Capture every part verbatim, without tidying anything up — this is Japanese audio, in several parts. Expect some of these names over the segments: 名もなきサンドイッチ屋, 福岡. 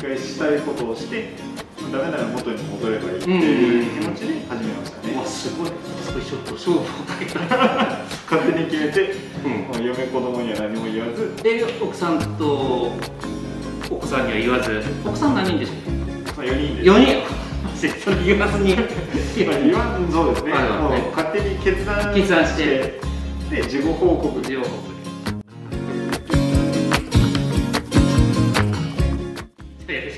回したいことをして、ダメなら元に戻ればいいっていう気持ちで始めましたね。すごい、すごいショット、勝負をかけた。勝手に決めて、うん、嫁子供には何も言わず。で、奥さんとお子さんには言わず、奥さん何人でしょう？よにんです。よにん。それ言わずに言わずにそうですね、もう勝手に決断してで事後報告でよろし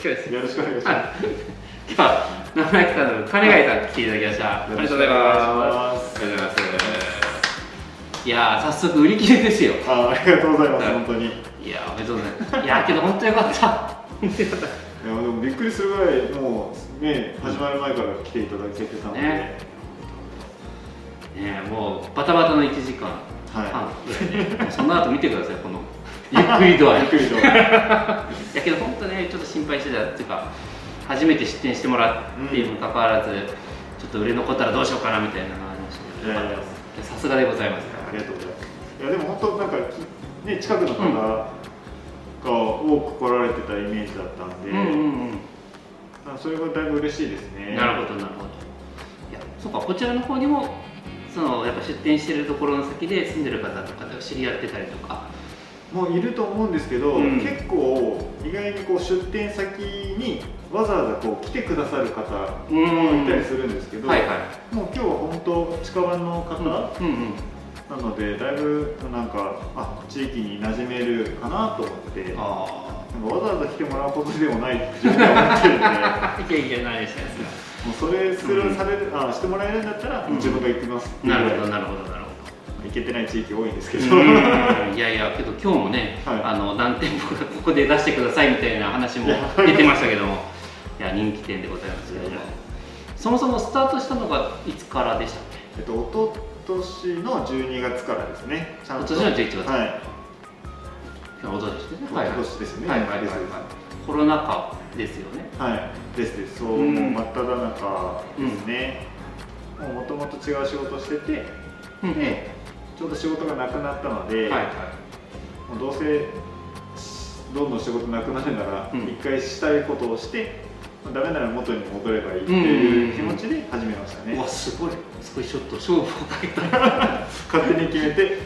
くですよろしくお願いします。今日は生中さんの金貝さん来ていただきました。ありがとうございます。ありがとうございます。いや早速売り切れですよ。ありがとうございます。本当にいやおめでとうございます。いやけど本当よかった。本当よかった。いやでもびっくりするぐらいもうね始まる前から来ていただけてたので、ねね、もうバタバタのいちじかんはんぐらいで、はい、その後見てくださいこのゆっくり度合い。やけど本当ねちょっと心配してたっていうか初めて出店してもらってにもかかわらず、うん、ちょっと売れ残ったらどうしようかなみたいな話でさすがでございます。ありがとうございます。いやでも本当なんか、ね、近くの方が、うんが多く来られてたイメージだったんで、それがだいぶ嬉しいですね。なるほどなるほど。いや、そうかこちらの方にもそのやっぱ出店してるところの先で住んでる方とかで知り合ってたりとかもういると思うんですけど、うん、結構意外にこう出店先にわざわざこう来てくださる方もいたりするんですけど、もう今日は本当近場の方。うんうんうんなのでだいぶなんかあ地域に馴染めるかなと思ってあなんかわざわざ来てもらうことでもないって思ってるんでいやいやないですね。もうそれする、うん、されるあしてもらえるんだったら、うん、自分が行きます。なるほどなるほどなるほど。行けてない地域多いんですけどいやいやけど今日もね、はい、あの何店舗かここで出してくださいみたいな話も出てましたけどもいや人気店でございますけどもそもそもスタートしたのがいつからでしたっけ？えっとおと今年のじゅうにがつからですね。今年のじゅういちがつ。はい。おととしですね。はい。おととしですね。はいはいはい。コロナ禍ですよね。はい。ですです。そうも真っただ中ですね。もともと違う仕事してて、でちょうど仕事がなくなったので、もうどうせどんどん仕事なくなるなら一回したいことをして。ダメなら元に戻ればいいっていう気持ちで始めましたね。わすごいすごいショット勝負をかけた。勝手に決めて、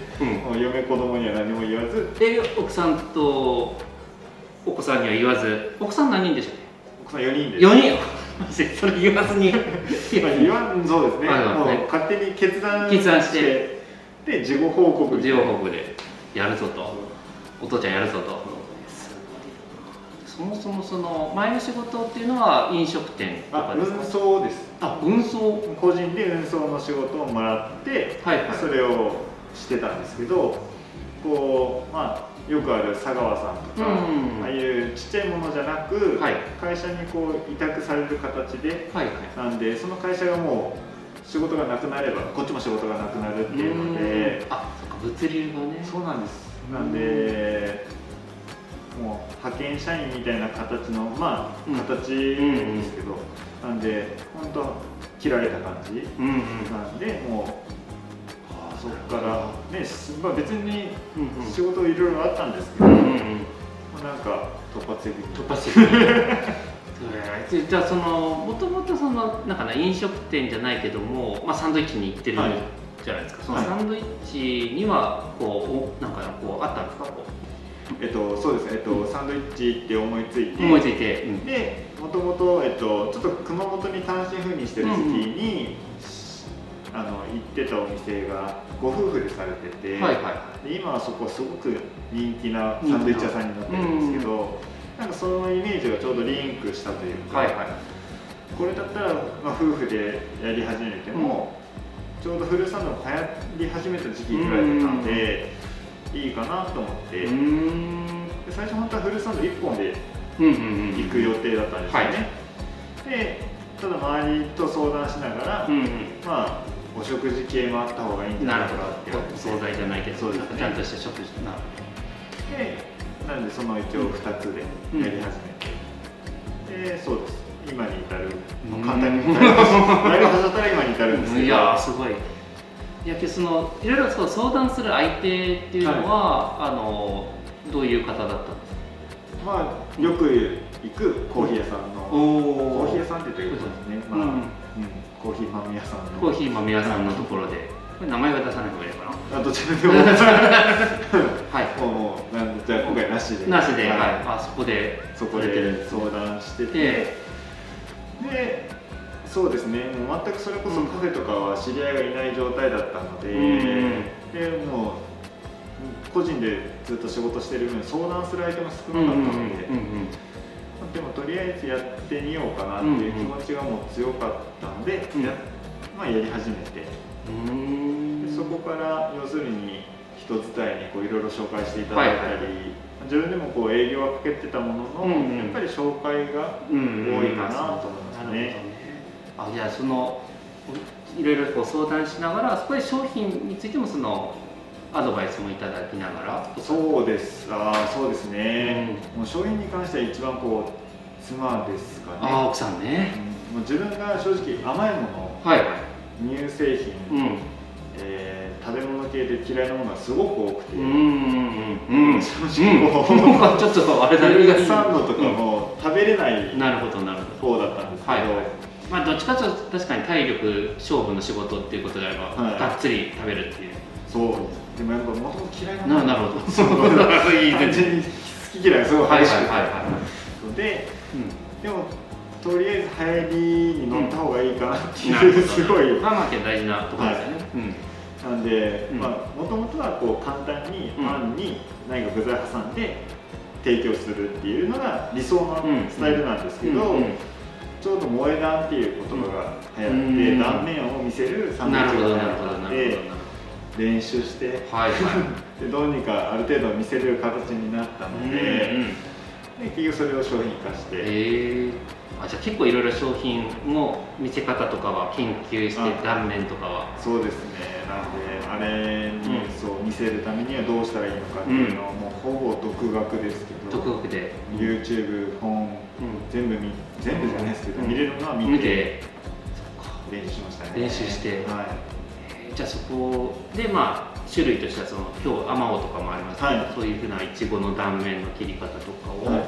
うん、嫁子供には何も言わずで奥さんとお子さんには言わず奥さん何人でしたっけ？奥さんよにんです。よにん。それ言わずに言わずそうですね。もう勝手に決断して決断してで事後報告事後報告でやるぞとお父ちゃんやるぞと。そもそもその前の仕事っていうのは飲食店とかですか？運送です。あ、運送個人で運送の仕事をもらって、はいはい、それをしてたんですけどこう、まあ、よくある佐川さんとかああいうちっちゃいものじゃなく、はい、会社にこう委託される形で、はいはい、なんでその会社がもう仕事がなくなればこっちも仕事がなくなるっていうのであ、そっか物流がねそうなんですなんでもう派遣社員みたいな形のまあ形ですけど、なんで本当切られた感じなんでもうそこからねまあ別に仕事いろいろあったんですけど、なんか突発的突発的に。じゃあそのもともとそのなんか飲食店じゃないけどもまあサンドイッチに行ってるじゃないですか。そのサンドイッチにはこうなんかこうあったんですか。えっと、そうですね、えっとうん、サンドイッチって思いついて思いついて、うん、でもともと、えっと、ちょっと熊本に単身赴任してる時期に、うん、あの行ってたお店がご夫婦でされてて、はいはい、で今はそこすごく人気なサンドイッチ屋さんになってるんですけど、うん、なんかそのイメージがちょうどリンクしたというか、はいはい、これだったら、まあ、夫婦でやり始めても、うん、ちょうどフルーツサンドが流行り始めた時期ぐらいだったので。うんうんいいかなと思って最初本当はフルーツサンドいっぽんで行く予定だったんですよね。でただ周りと相談しながら、うんうん、まあお食事系もあった方がいいんじゃないかってお惣菜じゃないけどそうですね、ちゃんとした食事なでなんでその一応ふたつでやり始めて、うん、でそうです今に至る簡単にだいぶ始まったら今に至るんですけどいやーすごい。いやそのいろいろそう相談する相手っていうのは、はい、あのどういう方だったんですか？まあよく行くコーヒー屋さんの、コーヒー屋さんってということですね、コーヒー豆屋さんのコーヒー豆屋さんのところで、名前は出さない方がいいかな。どちらでも、じゃあ今回なしで、なしで、あそこでそこで相談してて、で、そうですね、もう全くそれこそカフェとかは知り合いがいない状態だったので、でもう個人でずっと仕事してる分、相談する相手も少なかったので、でもとりあえずやってみようかなっていう気持ちがもう強かったので、うん、まあやり始めて、うん、でそこから要するに人伝えにいろいろ紹介していただいたり、はい、自分でもこう営業はかけてたものの、うん、やっぱり紹介が多いかなと思いますね。あ、じゃあそのいろいろこう相談しながら、そこで商品についてもそのアドバイスもいただきながら。そうです。あ、そうですね。うん、もう商品に関しては一番こう妻ですかね。あ、奥さんね。うん、もう自分が正直甘いもの、はい、乳製品、うん、えー、食べ物系で嫌いなものがすごく多くて、うんうんうん、正直こう、うん、ちょっとあれだね。サンドとかも食べれない。なるほどなるほど。方だったんですけど。はいはい、まあどっちかというと確かに体力勝負の仕事っていうことであれば、はい、がっつり食べるっていう。そう。でもやっぱもともと嫌いなものなるほど全然好き嫌いがすごい激しくて、でもとりあえず流行りに乗った方がいいかなっていう、すごいパンって大事なところですよね。なんでもともとはこう簡単にパンに何か具材挟んで提供するっていうのが理想のスタイルなんですけど、ちょうど萌え断っていう言葉が流行って、断面を見せるサンドイッチが流行って練習して、はい、でどうにかある程度見せる形になったので、うん、で結局それを商品化して、えー、あ、じゃあ結構いろいろ商品の見せ方とかは研究して断面とかは。そうですね、なんであれに、うん、そう見せるためにはどうしたらいいのかっていうのを、うん、もうほぼ独学ですけど、独学で YouTube 本、うん、全部見全部じゃないですけど、うん、見れるのは見て、見て練習しましたね。練習して、はい、じゃあそこで、まあ、種類としてはその今日あまおうとかもありますけど、はい、そういうふうないちごの断面の切り方とかを、はい、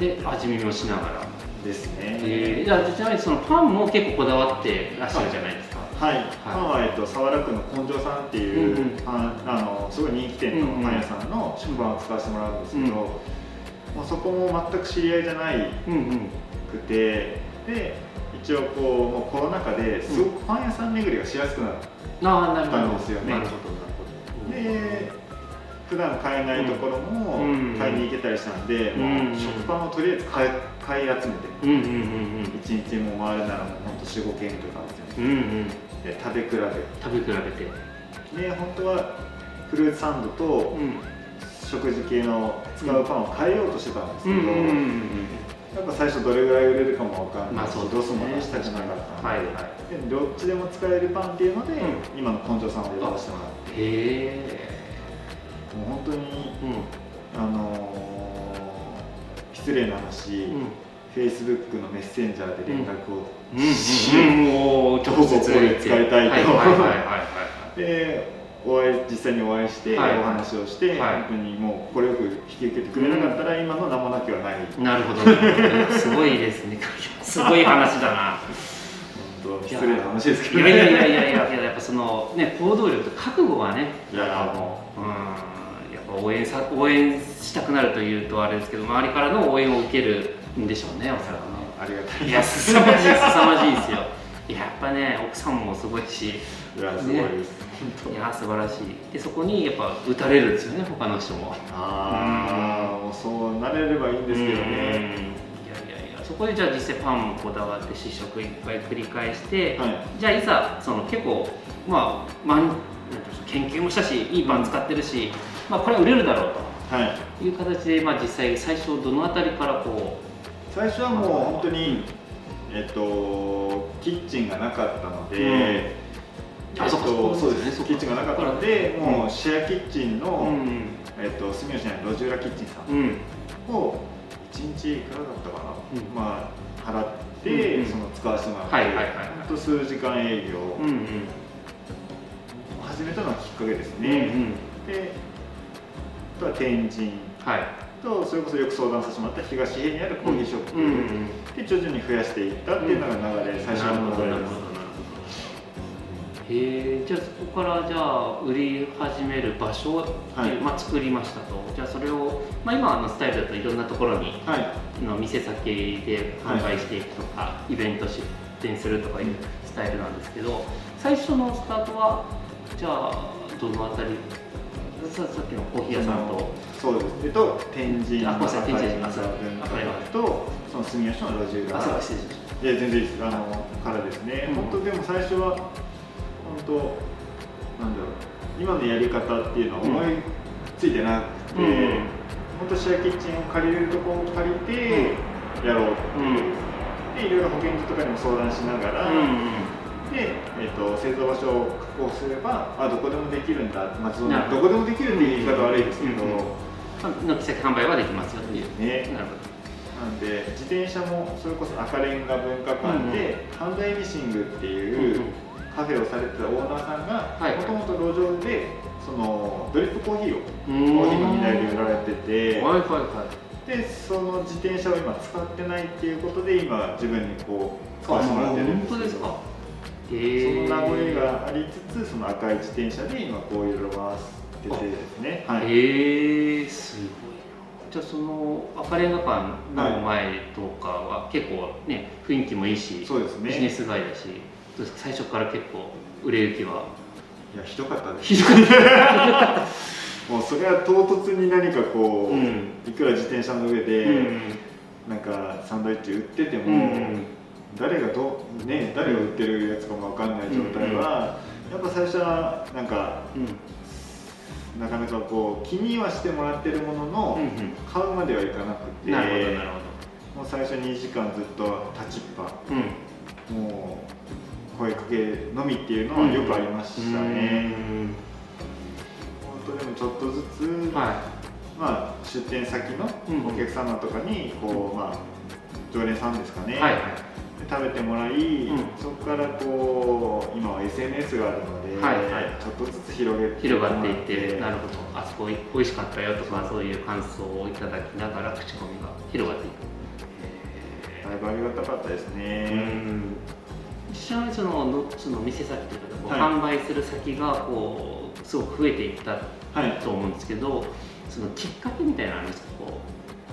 で味見をしながらですね、えー、じゃあちなみにそのパンも結構こだわってらっしゃるじゃないですか。はい、はい、パンはえっと早良区の根性さんっていうパン、うん、あのすごい人気店のパン屋さんの食パンを使わせてもらうんですけど、うん、もうそこも全く知り合いじゃないくて、うんうん、で一応こうコロナ禍ですごくパン屋さん巡りがしやすくなったんですよね。で普段買えないところも買いに行けたりしたんで、食パンをとりあえず買い買い集めて、一日も回るならもうほんとよん、ごけんとかあって、で食べ比べ食べ比べて、で本当はフルーツサンドと食事系の使うパンを変えようとしてたんですけど、やっぱ最初どれぐらい売れるかもわかんないし、どうすも出したくなかったので、どっちでも使えるパンっていうので、うん、今の根性さんを出してもらって、へー、もう本当に、うん、あのー、失礼な話、うん、Facebook のメッセンジャーで連絡をして、もう直接これ使いたいと、でお会い実際にお会いしてお話をして、はい、本当にもうこれよく引き受けてくれなかったら今の名もなきはない。なるほど、ね、すごいですね、すごい話だな。本当失礼な話ですけどね。いやいやいやいやいや、やっぱそのね、行動力と覚悟はね、いやもう、うん、やっぱ応援さ応援したくなるというとあれですけど、周りからの応援を受けるんでしょうね、おそらくね。ありがたい。いや、すさまじい、すさまじいですよ。やっぱね、奥さんもすごいし、いや、すごいです。いや、素晴らしい。で、そこにやっぱ打たれるんですよね、他の人も。ああ、もうそうなれればいいんですけどね。いやいやいや、そこでじゃあ実際パンもこだわって試食いっぱい繰り返して、はい、じゃあいざその結構まあまん研究もしたし、いいパン使ってるし、まあこれは売れるだろうと、はい、いう形で、まあ実際最初どのあたりからこう。最初はもう本当に。えっと、キッチンがなかったので、そうですね、キッチンがなかったので、もうシェアキッチンの住吉にある路地裏キッチンさんをいちにちいくらだったかな、まあ払って使わせてもらって、ほんと数時間営業を始めたのがきっかけですね。で、あとは天神とそれこそよく相談させてもらった東平にあるコーヒーショップ、うんうん、で徐々に増やしていったっていうのが流れ、うん、最初の流れです。へえ、じゃあそこからじゃあ売り始める場所を、はい、まあ、作りましたと。じゃあそれを、まあ、今のスタイルだといろんなところに、はい、の店先で販売していくとか、はい、イベント出店するとかいうスタイルなんですけど、最初のスタートはじゃあどの辺り？さっきのコーヒー屋さんと、そうですね、と天神の赤レバーとその住吉の路地裏、あ、そういや全然いいです、あのからですね、うん、本当でも最初は本当なんだろう、今のやり方っていうのは思いついてなくて、うんうん、本当シェアキッチンを借りれるところを借りてやろうって、うん、でいろいろ保健所とかにも相談しながら、うんうんでえー、と製造場所を確保すれば、あ、どこでもできるんだ、まあ、そどこでもできるって言い方悪いですけど、軒先販売はできますよっていうね。なるほど。なんで自転車もそれこそ赤レンガ文化館でハンダイミシングっていうカフェをされてたオーナーさんがもともと路上でそのドリップコーヒーをコーヒーの荷台で売られてて、でその自転車を今使ってないっていうことで今自分にこう使わせてもらってるんですけど。その名残がありつつ、その赤い自転車で今こういうのを回しててですね。はい、へえ、すごいな。じゃあその赤レンガ館の前とかは結構ね、雰囲気もいいし、そうですね、ビジネス街だし、どうですか、最初から結構売れ行きは。いや、ひどかったです。ひどかった。もうそれは唐突に何かこう、うん、いくら自転車の上で、うん、なんかサンドイッチ売ってても。うん、誰がどうね、誰を売ってるやつかも分かんない状態は、やっぱ最初はなんか、うん、なかなかこう気にはしてもらってるものの、うんうん、買うまではいかなくて、なるほどなるほど、もう最初にじかんずっと立ちっぱ、うん、もう声かけのみっていうのはよくありましたね。本当でもちょっとずつ、はい、まあ出店先のお客様とかにこう、まあ常連さんですかね。はい、食べてもらい、うん、そこからこう今は エスエヌエス があるので、はいはい、ちょっとずつ広げて広がっていって、なるほど、あそこ美味しかったよとかそういう感想をいただきながら口コミが広がっていく。だいぶありがたかったですね。ちなみにそのその店先というか、はい、販売する先がこうすごく増えていったと思うんですけど、はい、そのきっかけみたいなのありますか？こ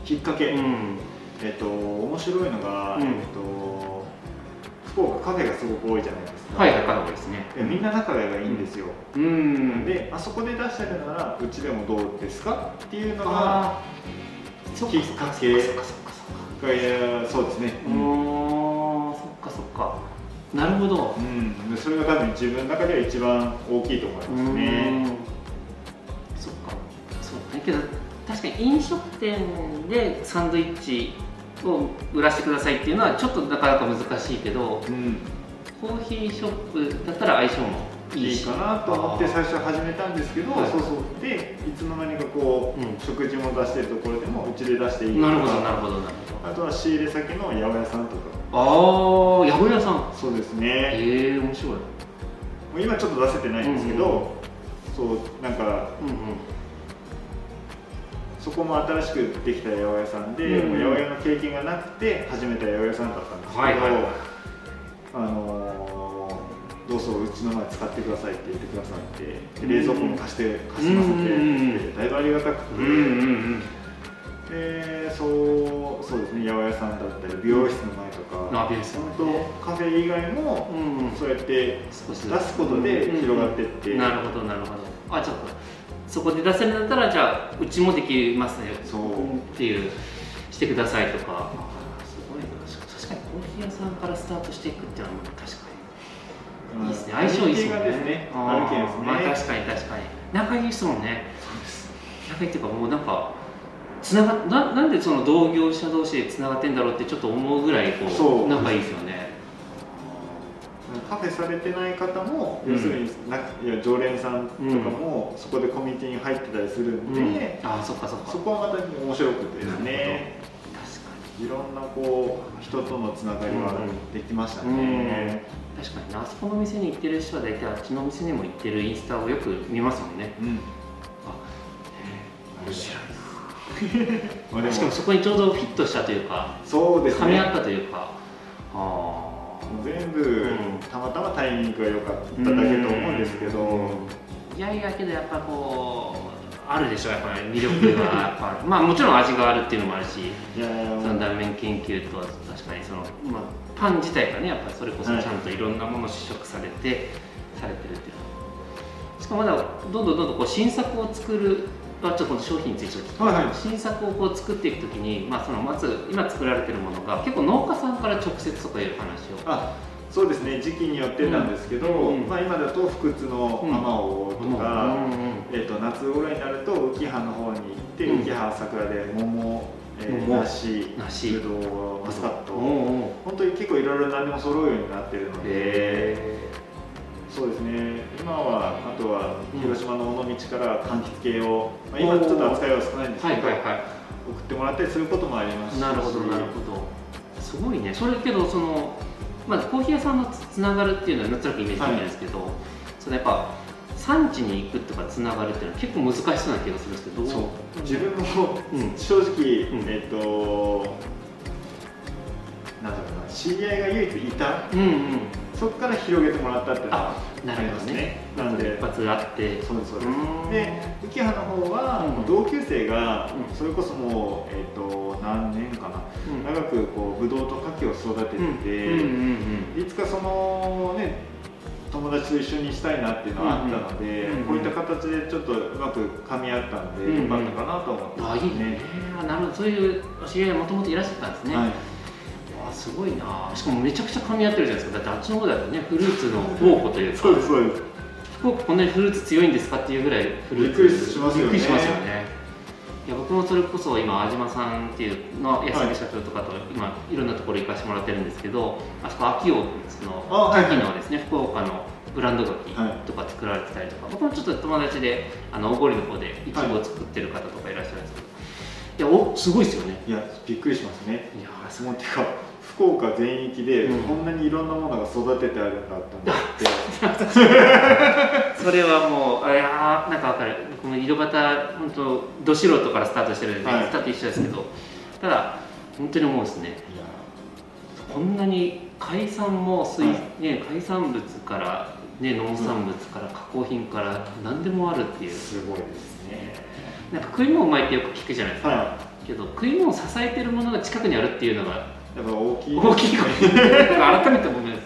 うきっかけ、うん、えっと面白いのが、うん、えっと福岡カフェがすごく多いじゃないですか。はい、カフェ多いですね。みんな仲がいいんですよ。うん。で、あそこで出してるならうちでもどうですかっていうのがきっかけ。そっかそっかそっか。いや、そうですね。うん。そっかそっか。なるほど。うん。それが多分自分の中では一番大きいと思いますね。そっか。そうだけど確かに飲食店でサンドイッチを売らせてくださいっていうのはちょっとなかなか難しいけど、うん、コーヒーショップだったら相性もいいしいいかなと思って最初始めたんですけど、はい、そうそうでいつの間にかこう、うん、食事も出してるところでもうちで出していいとか、なるほどなるほどなるほど、あとは仕入れ先の八百屋さんとか、ああ八百屋さん、そうですね、へえー、面白い。もう今ちょっと出せてないんですけど、うんうん、そうなんか、うんうん、そこも新しくできた八百屋さんで、うん、もう八百屋の経験がなくて始めた八百屋さんだったんですけど、はいはい、あのー、どうぞうちの前使ってくださいって言ってくださって、冷蔵庫も貸して貸しませて、だいぶありがたくて、で、そう、そうですね、八百屋さんだったり美容室の前とか、本当、ね、カフェ以外も、うんうん、そうやって出すことで広がっていって、うんうん、なるほどなるほど、あちょっと。そこで出せるんだったらじゃあうちもできますねっていうしてくださいとか、すごい確かにコーヒー屋さんからスタートしていくっていうのは確かにいいですね、相性いいですもんね、ああ確かに確かに仲いいですもんね、仲いいっていうかもうなんかつながな、なんでその同業者同士でつながってんだろうってちょっと思うぐらいこう仲いいですよね。カフェされてない方も、要するに常連さんとかもそこでコミュニティに入ってたりするんで、そこはまた面白くてですね、いろんなこう人とのつながりはできましたね。確かにあそこの店に行ってる人は大体あっちの店にも行ってるインスタをよく見ますもんね。面白いしかもそこにちょうどフィットしたというか、そうですね、噛み合ったというか、あ全部、うん、たまたまタイミングが良かっただけと思うんですけど、いやいやけどやっぱこうあるでしょ、やっぱり魅力がやっぱまあもちろん味があるっていうのもあるし、いやいやその断面研究とは確かにその、まあ、パン自体がねやっぱりそれこそちゃんといろんなもの試食されて、はい、されてるっていう。しかもまだどんどんどんどんこう新作を作る、ちょっとこの商品についてちょっと、はい、はい、新作をこう作っていくときに、まあ、そのまず今作られてるものが結構農家さんから直接とかいう話を。あ、そうですね、時期によってなんですけど、うん、まあ今だと福津のあまおうとか、夏頃になると浮羽の方に行って、うん、浮羽桜で桃、えー、梨、梨ぶどう、マスカット、本当に結構いろいろ何でも揃うようになってるので。そうですね、今はあとは広島の尾道から柑橘系を、うん、まあ今ちょっと扱いは少ないんですけど、送ってもらったりすることもありますし。なるほどなるほど、すごいねそれ。けどそのまずコーヒー屋さんのつながるっていうのはなんとなくイメージできないですけど、はい、そのやっぱ産地に行くとかつながるっていうのは結構難しそうな気がするんですけど、そう自分も、うん、正直、うん、えっとなんだろうな、知り合いが唯一いた、うん、うん、そこから広げてもらったっていうのはなりますね。なので一発あって、そうですそうです。で浮羽の方は同級生がそれこそもうえっと何年かな、長くこうブドウと牡蠣を育ててて、いつかそのね友達と一緒にしたいなっていうのはあったので、こういった形でちょっとうまく噛み合ったんでよかったかなと思ってますね。なるほど、そういう知り合いがもともといらっしゃったんですね。すごいな。しかもめちゃくちゃ噛み合ってるじゃないですか。だってあっちの方だとね、フルーツの宝庫というか、そうですそうです、福岡こんなにフルーツ強いんですかっていうぐらいフルーツびっくりしますよね。いや僕もそれこそ今安島さんっていうの安部社長とかと今いろんなところ行かしてもらってるんですけど、あそこ秋をその秋のですね、福岡のブランド柿とか作られてたりとか、僕もちょっと友達であの大堀の方でイチゴを作ってる方とかいらっしゃるんですけど、いやおすごいですよね。いやびっくりしますね。いやーすごいっていうか、福岡全域でこんなにいろんなものが育ててあるんだと思って、うん、それはもうあれあなんかわかる。この井戸端本当ど素人からスタートしてるんで、はい、スタート一緒ですけど、ただ本当に思うんですね。こんなに海産も水、はい、ね海産物からね農産物から加工品から何でもあるっていう。すごいですね。なんか食い物うまいってよく聞くじゃないですか。はい、けど食い物を支えてるものが近くにあるっていうのが。やっぱ大きい大きい改めて思います、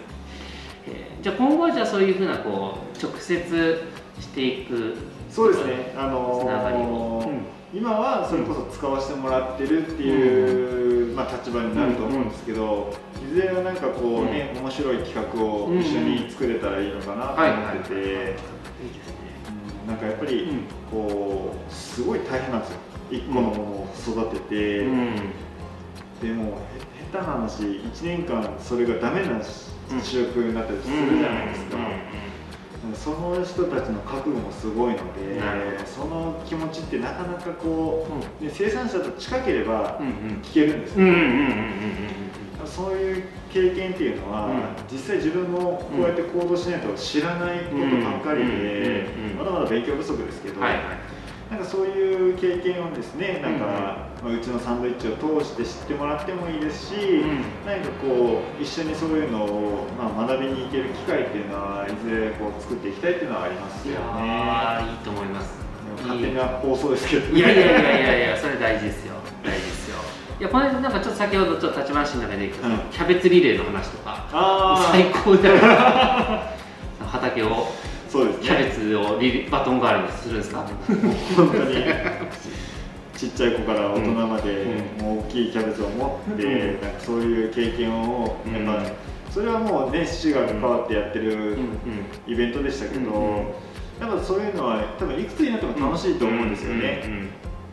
えー、じゃあ今後はじゃあそういうふうなこう直接していく、そうですね、あのー、つながりも、うん、今はそれこそ使わせてもらってるっていう、うん、まあ立場になると思うんですけど、うん、うん、いずれはなんかこうね、うん、面白い企画を一緒に作れたらいいのかなと思ってて、いいですね。なんかやっぱりこうすごい大変なんですよ、一個のものを育てて、うん、でも下手な話、いちねんかんそれがダメな主役になったりするじゃないですか。その人たちの覚悟もすごいので、その気持ちってなかなかこう、うん、生産者と近ければ聞けるんですよ。そういう経験っていうのは、うん、実際自分もこうやって行動しないと知らないことばっかりで、まだまだ勉強不足ですけど、はい、はい、なんかそういう経験をですね、なんか、うん、まあ、うちのサンドイッチを通して知ってもらってもいいですし、うん、何かこう一緒にそういうのを、まあ、学びに行ける機会っていうのはいずれこう作っていきたいっていうのはありますよね。いや、いいと思います。勝手な放送ですけど、ね、いやいやいやいやいや、それ大事ですよ、大事ですよ。いやこの間なんかちょっと先ほどちょっと立ち話の中で、うん、キャベツリレーの話とか、最高だから畑を。そうですね、キャベツをリバトン代わりにするんですか。本当にちっちゃい子から大人まで、うん、もう大きいキャベツを持って、うん、なんかそういう経験を、うん、やっぱそれはもうね市が関わってやってるイベントでしたけど、やっぱそういうのは多分いくつになっても楽しいと思うんですよね。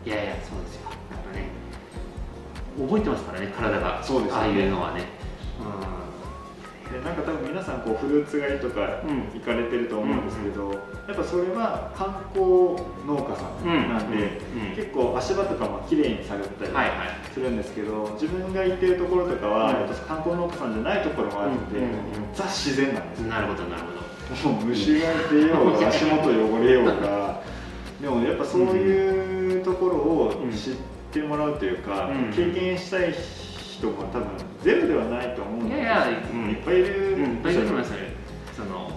いやいやそうですよ。やっぱね覚えてますからね体が。そうですね、ああいうのはね。うん、なんか多分皆さんこうフルーツ狩りとか行かれてると思うんですけど、やっぱそれは観光農家さんなんで結構足場とかも綺麗にされたりするんですけど、自分が行ってるところとかは観光農家さんじゃないところもあるのでザ自然なんですよ。なるほどなるほど。もう虫が出ようが足元汚れようが、でもやっぱそういうところを知ってってもらうというか、うん、経験したい人も多分ゼロではないと思うんですけど、いやいや、うん、いっぱいいる、うん、いっぱいいると思いますね。その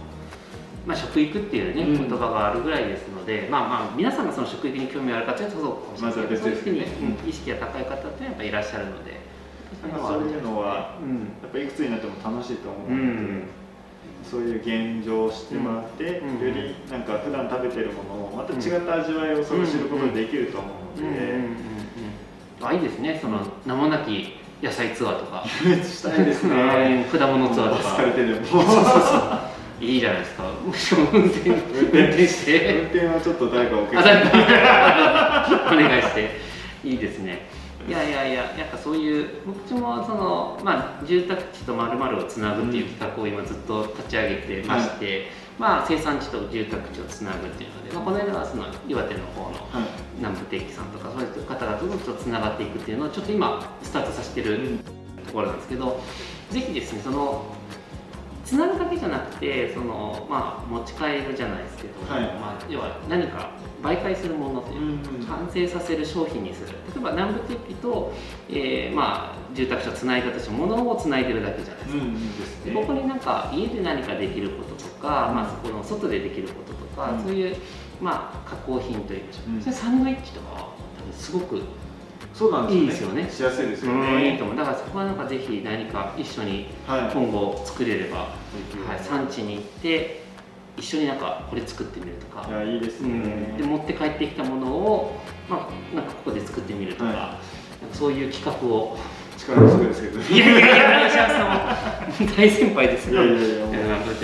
まあ、食育っていうね、うん、言葉があるぐらいですので、まあまあ皆さんがその食育に興味がある方はそうかもしれないけど、そういうふうに意識が高い方ってやっぱいらっしゃるので、そういうのはやっぱいくつになっても楽しいと思うので、うん、そういう現状を知ってもらって、うん、よりなんか普段食べてるものをまた違った味わいをそれ知ることができると思うので、あ、いいですね、その名もなき野菜ツアーとかしたいですね、果物ツアーとか。疲れてるいいじゃないですか。むしろ運転して運転はちょっと誰かお客さんお願いしていいですね。いやいやいや、やっぱそういう僕もその、まあ、住宅地とまるまるをつなぐっていう企画を今ずっと立ち上げてまして、うん、まあ、生産地と住宅地をつなぐっていうので、まあ、この間はその岩手の方の南部定期さんとかそういう方々とつながっていくっていうのをちょっと今スタートさせてるところなんですけど、ぜひですね、そのつなぐだけじゃなくて、その、まあ、持ち帰るじゃないですけど、はい、まあ、要は何か媒介するものというか、うん、うん、完成させる商品にする。例えば南部鉄器と、えーまあ、住宅地をつないだとしても物をつないでるだけじゃないですか、うん、うんですね、でここになんか家で何かできることとか、うん、まあ、そこの外でできることとか、うん、そういう、まあ、加工品といいましょう、うん、それサンドイッチとかはすごくいいですよね。しやすいですよね。いいと思う。だからそこはなんかぜひ何か一緒に今後作れれば、はいはい、産地に行って一緒になんかこれ作ってみるとか、いや、いいですね、うん、で持って帰ってきたものを、まあ、なんかここで作ってみるとか、はい、なんかそういう企画を力不足ですけど、いやいやいや、林原さんも大先輩ですよ。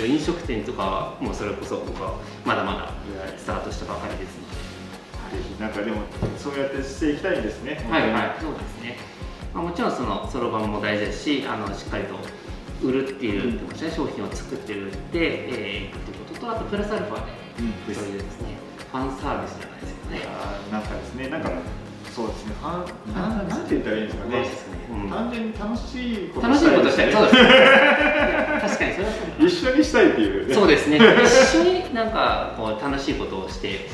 飲食店とかもそれこそ僕はまだまだスタートしたばかりですので。なんかでもそうやってしていきたいんですね。はいはい、そうですね。まあ、もちろんそのそろばんも大事ですし、あのしっかりと売るっていう、うん、商品を作って売って、えー、ってことと、あとプラスアルファで、うん、そういうですね、ファンサービスじゃないですかね。なんかですね、なんかそうですね、ファン、なんなんて言ったらいいんですかね。単純に楽しいことしたい。そうですね。確かにそれは一緒にしたいっていうね。そうですね。一緒になんかこう楽しいことをして、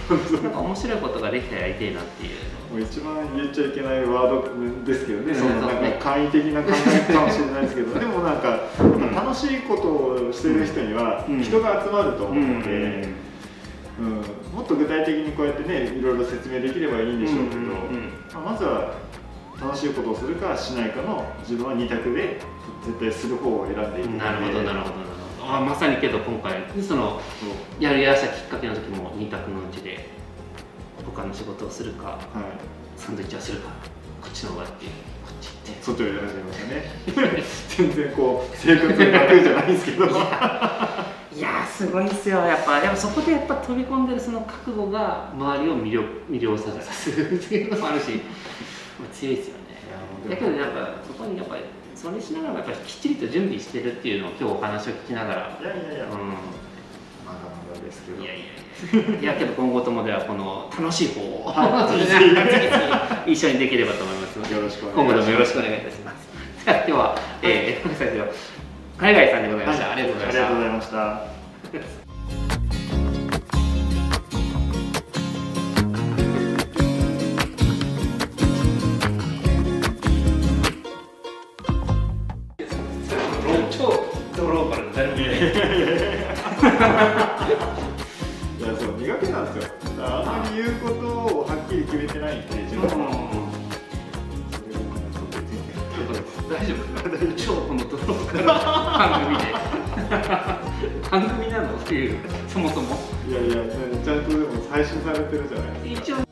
なんか面白いことができたらやりたいなっていう。もう一番言っちゃいけないワードですけどね。そのなんか簡易的な考えかもしれないですけど、でもなんか楽しいことをしてる人には人が集まると思うので。うん、もっと具体的にこうやってね、いろいろ説明できればいいんでしょうけど、まずは楽しいことをするかしないかの自分はに択で絶対する方を選んでいく。なるほどなるほどなるほど。あ、まさにけど今回そのやるやらしたきっかけの時もに択のうちで他の仕事をするか、はい、サンドイッチはするか、こっちの方がっていう。外をやられましたね。全然こう生活が楽じゃないんですけど。いやー、すごいですよ、やっぱ。でもそこでやっぱ飛び込んでるその覚悟が周りを魅了魅了させるっていうのもあるし、まあ、強いですよね。だけどやっぱそこにやっぱりそれしながらやっぱきっちりと準備してるっていうのを今日お話を聞きながら。いやいやいや、うん、まだまだですけど。いやいやいや。いやけど今後ともではこの楽しい方を一緒にできればと思いますので、よろしくお願いします。今後でもよろしくお願いいたします。じゃあ今日は、えー、最初は。海外さんでございました。ありがとうございました。番組なのっていう、そもそも。いやいや、ちゃんとでも採集されてるじゃないですか。